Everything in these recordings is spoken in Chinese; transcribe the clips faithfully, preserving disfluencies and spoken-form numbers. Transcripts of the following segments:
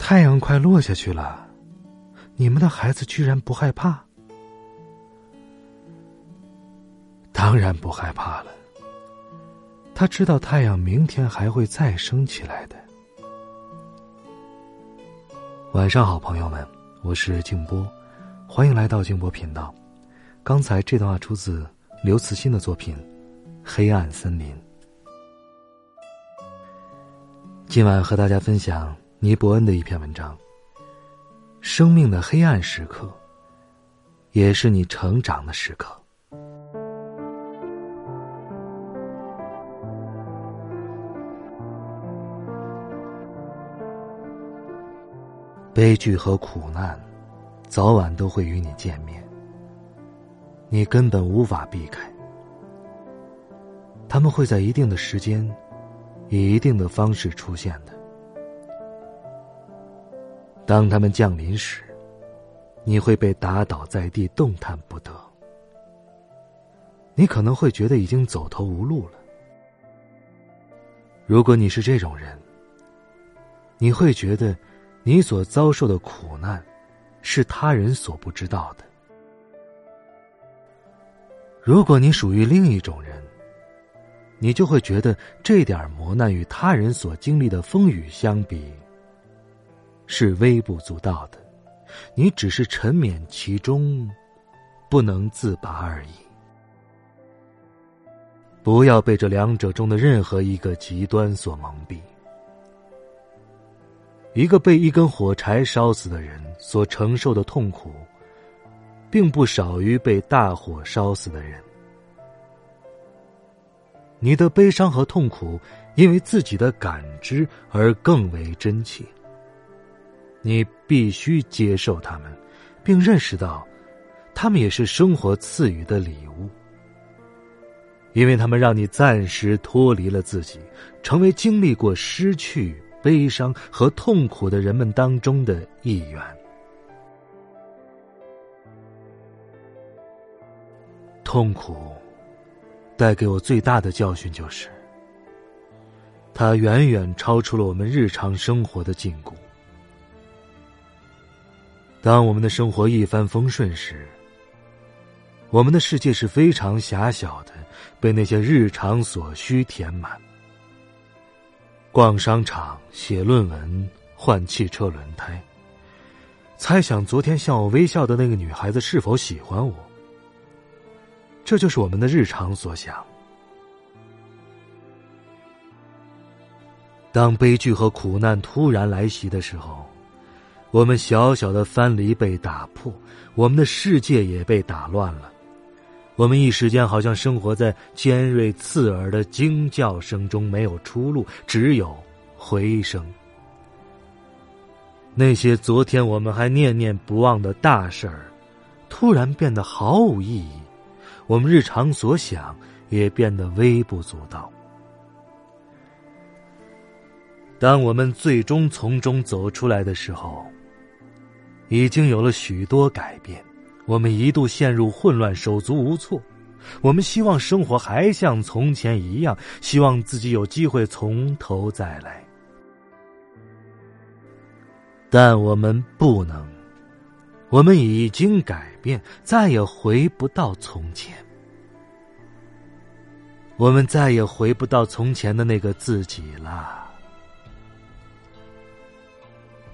太阳快落下去了，你们的孩子居然不害怕？当然不害怕了，他知道太阳明天还会再升起来的。晚上好，朋友们，我是静波，欢迎来到静波频道。刚才这段话出自刘慈欣的作品《黑暗森林》。今晚和大家分享尼伯恩的一篇文章，生命的黑暗时刻，也是你成长的时刻。悲剧和苦难，早晚都会与你见面，你根本无法避开。他们会在一定的时间，以一定的方式出现的。当他们降临时，你会被打倒在地，动弹不得。你可能会觉得已经走投无路了。如果你是这种人，你会觉得你所遭受的苦难是他人所不知道的。如果你属于另一种人，你就会觉得这点磨难与他人所经历的风雨相比是微不足道的，你只是沉湎其中，不能自拔而已。不要被这两者中的任何一个极端所蒙蔽。一个被一根火柴烧死的人所承受的痛苦，并不少于被大火烧死的人。你的悲伤和痛苦，因为自己的感知而更为真切。你必须接受他们，并认识到他们也是生活赐予的礼物，因为他们让你暂时脱离了自己，成为经历过失去、悲伤和痛苦的人们当中的一员。痛苦带给我最大的教训就是，它远远超出了我们日常生活的禁锢。当我们的生活一帆风顺时，我们的世界是非常狭小的，被那些日常所需填满。逛商场、写论文、换汽车轮胎，猜想昨天向我微笑的那个女孩子是否喜欢我，这就是我们的日常所想。当悲剧和苦难突然来袭的时候，我们小小的藩篱被打破，我们的世界也被打乱了。我们一时间好像生活在尖锐刺耳的惊叫声中，没有出路，只有回声。那些昨天我们还念念不忘的大事儿，突然变得毫无意义，我们日常所想也变得微不足道。当我们最终从中走出来的时候，已经有了许多改变。我们一度陷入混乱，手足无措。我们希望生活还像从前一样，希望自己有机会从头再来。但我们不能，我们已经改变，再也回不到从前。我们再也回不到从前的那个自己了。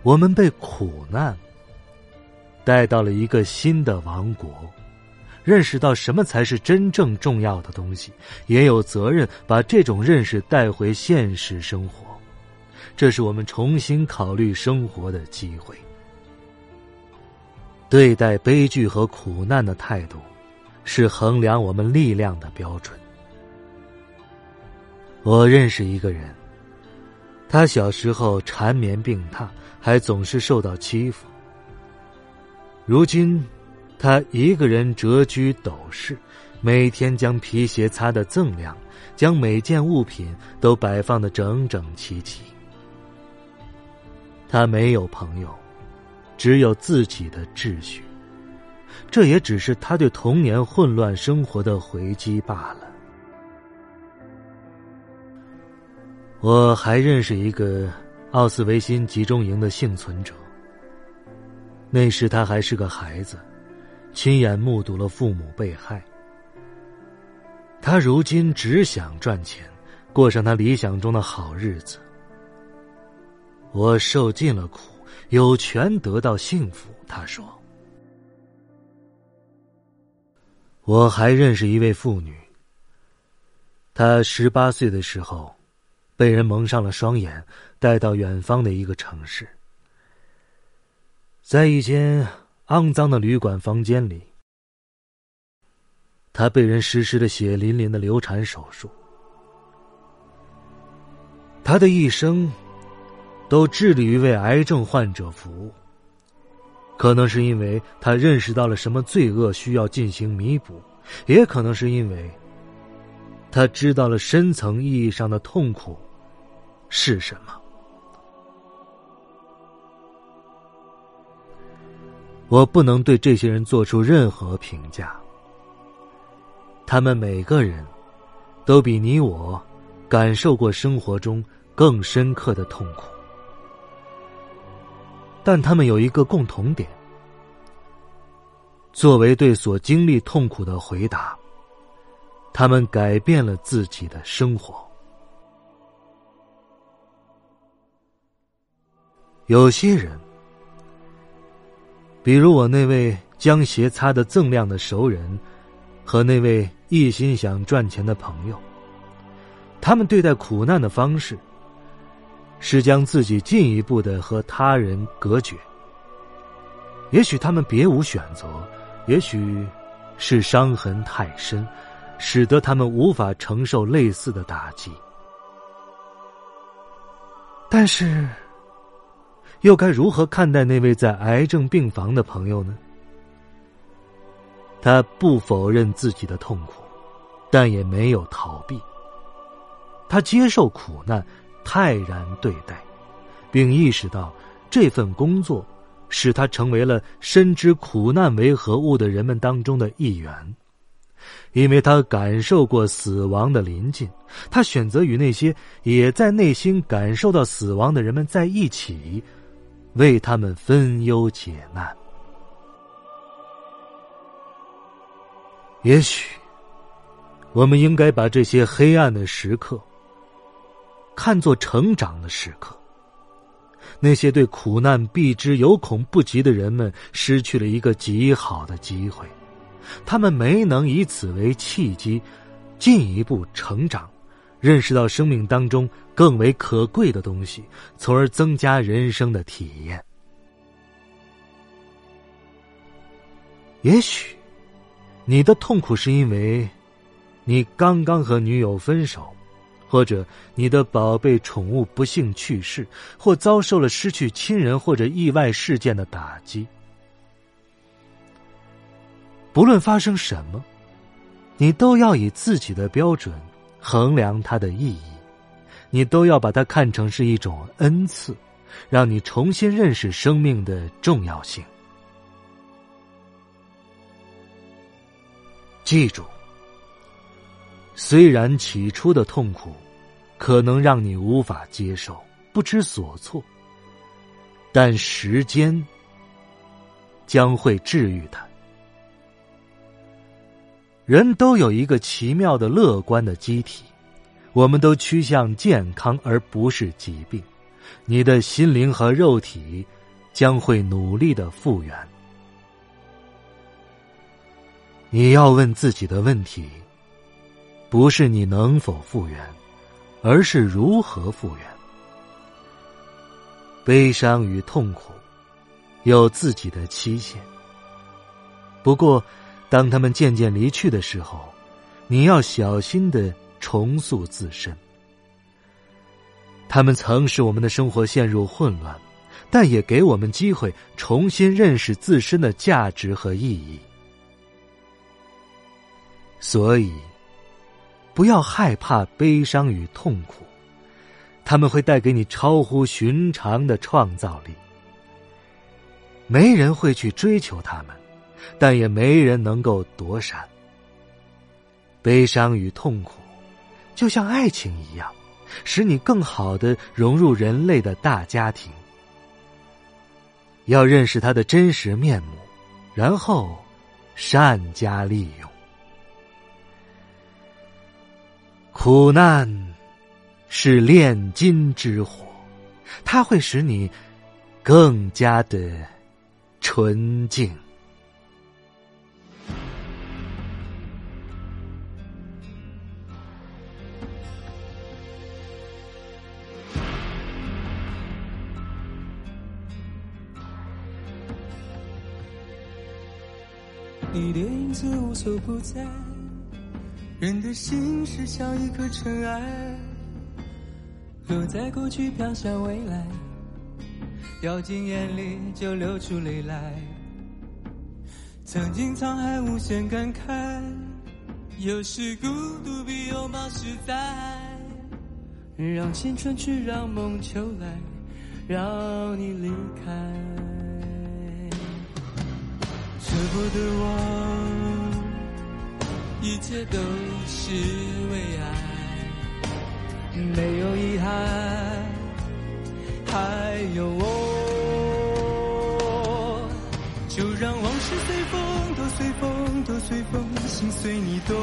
我们被苦难带到了一个新的王国，认识到什么才是真正重要的东西，也有责任把这种认识带回现实生活。这是我们重新考虑生活的机会。对待悲剧和苦难的态度，是衡量我们力量的标准。我认识一个人，他小时候缠绵病榻，还总是受到欺负。如今他一个人蛰居斗室，每天将皮鞋擦得锃亮，将每件物品都摆放得整整齐齐。他没有朋友，只有自己的秩序，这也只是他对童年混乱生活的回击罢了。我还认识一个奥斯维辛集中营的幸存者，那时他还是个孩子，亲眼目睹了父母被害。他如今只想赚钱，过上他理想中的好日子。我受尽了苦，有权得到幸福，他说。我还认识一位妇女，她十八岁的时候被人蒙上了双眼，带到远方的一个城市。在一间肮脏的旅馆房间里，她被人实施了血淋淋的流产手术。她的一生都致力于为癌症患者服务，可能是因为他认识到了什么罪恶需要进行弥补，也可能是因为他知道了深层意义上的痛苦是什么。我不能对这些人做出任何评价，他们每个人都比你我感受过生活中更深刻的痛苦，但他们有一个共同点，作为对所经历痛苦的回答，他们改变了自己的生活。有些人，比如我那位将鞋擦得锃亮的熟人和那位一心想赚钱的朋友，他们对待苦难的方式是将自己进一步的和他人隔绝。也许他们别无选择，也许是伤痕太深，使得他们无法承受类似的打击。但是，又该如何看待那位在癌症病房的朋友呢？他不否认自己的痛苦，但也没有逃避。他接受苦难，泰然对待，并意识到这份工作使他成为了深知苦难为何物的人们当中的一员。因为他感受过死亡的临近，他选择与那些也在内心感受到死亡的人们在一起，为他们分忧解难。也许我们应该把这些黑暗的时刻看作成长的时刻，那些对苦难避之有恐不及的人们失去了一个极好的机会，他们没能以此为契机进一步成长，认识到生命当中更为可贵的东西，从而增加人生的体验。也许你的痛苦是因为你刚刚和女友分手，或者你的宝贝宠物不幸去世，或遭受了失去亲人或者意外事件的打击。不论发生什么，你都要以自己的标准衡量它的意义，你都要把它看成是一种恩赐，让你重新认识生命的重要性。记住，虽然起初的痛苦可能让你无法接受，不知所措，但时间将会治愈它。人都有一个奇妙的乐观的机体，我们都趋向健康而不是疾病，你的心灵和肉体将会努力的复原。你要问自己的问题不是你能否复原，而是如何复原。悲伤与痛苦有自己的期限，不过当他们渐渐离去的时候，你要小心地重塑自身。他们曾使我们的生活陷入混乱，但也给我们机会重新认识自身的价值和意义。所以，不要害怕悲伤与痛苦，他们会带给你超乎寻常的创造力。没人会去追求他们，但也没人能够躲闪。悲伤与痛苦，就像爱情一样，使你更好地融入人类的大家庭。要认识它的真实面目，然后善加利用。苦难是炼金之火，它会使你更加的纯净。你的影子无所不在，人的心事像一颗尘埃，落在过去飘向未来，掉进眼里就流出泪来。曾经沧海无限感慨，有时孤独比拥抱实在。让青春去，让梦秋来，让你离开。舍不得我，一切都是为爱，没有遗憾，还有我。就让往事随风，都随风，都随风，心随你动。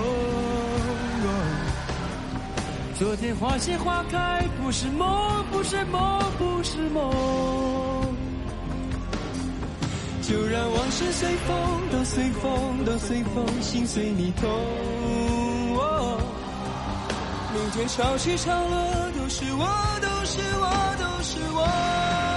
昨天花谢花开，不是梦，不是梦，不是梦。就让往事随风，都随风，都随风，心随你痛。哦，明天潮起潮落，都是我，都是我，都是我。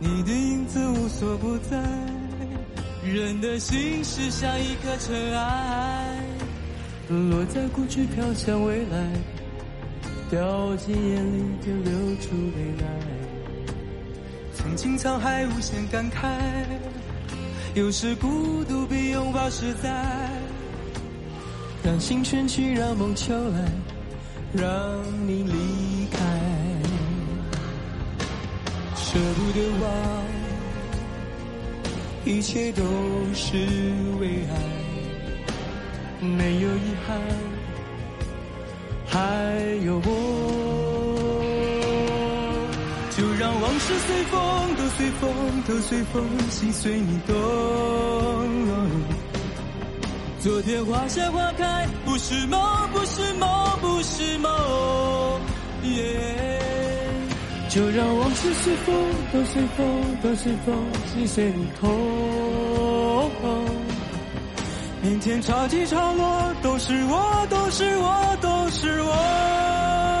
你的影子无所不在，人的心事像一颗尘埃，落在过去飘向未来，掉进眼里就流出泪来。曾经沧海无限感慨，有时孤独比拥抱实在。让心春去，让梦秋来，让你离开。舍不得忘，一切都是为爱，没有遗憾，还有我。就让往事随风，都随风，都随风，心随你动。昨天花谢花开，不是梦，不是梦，不是梦。Yeah，就让往事随风，都随风，都随风，心随你痛。明天潮起潮落，都是我，都是我，都是我。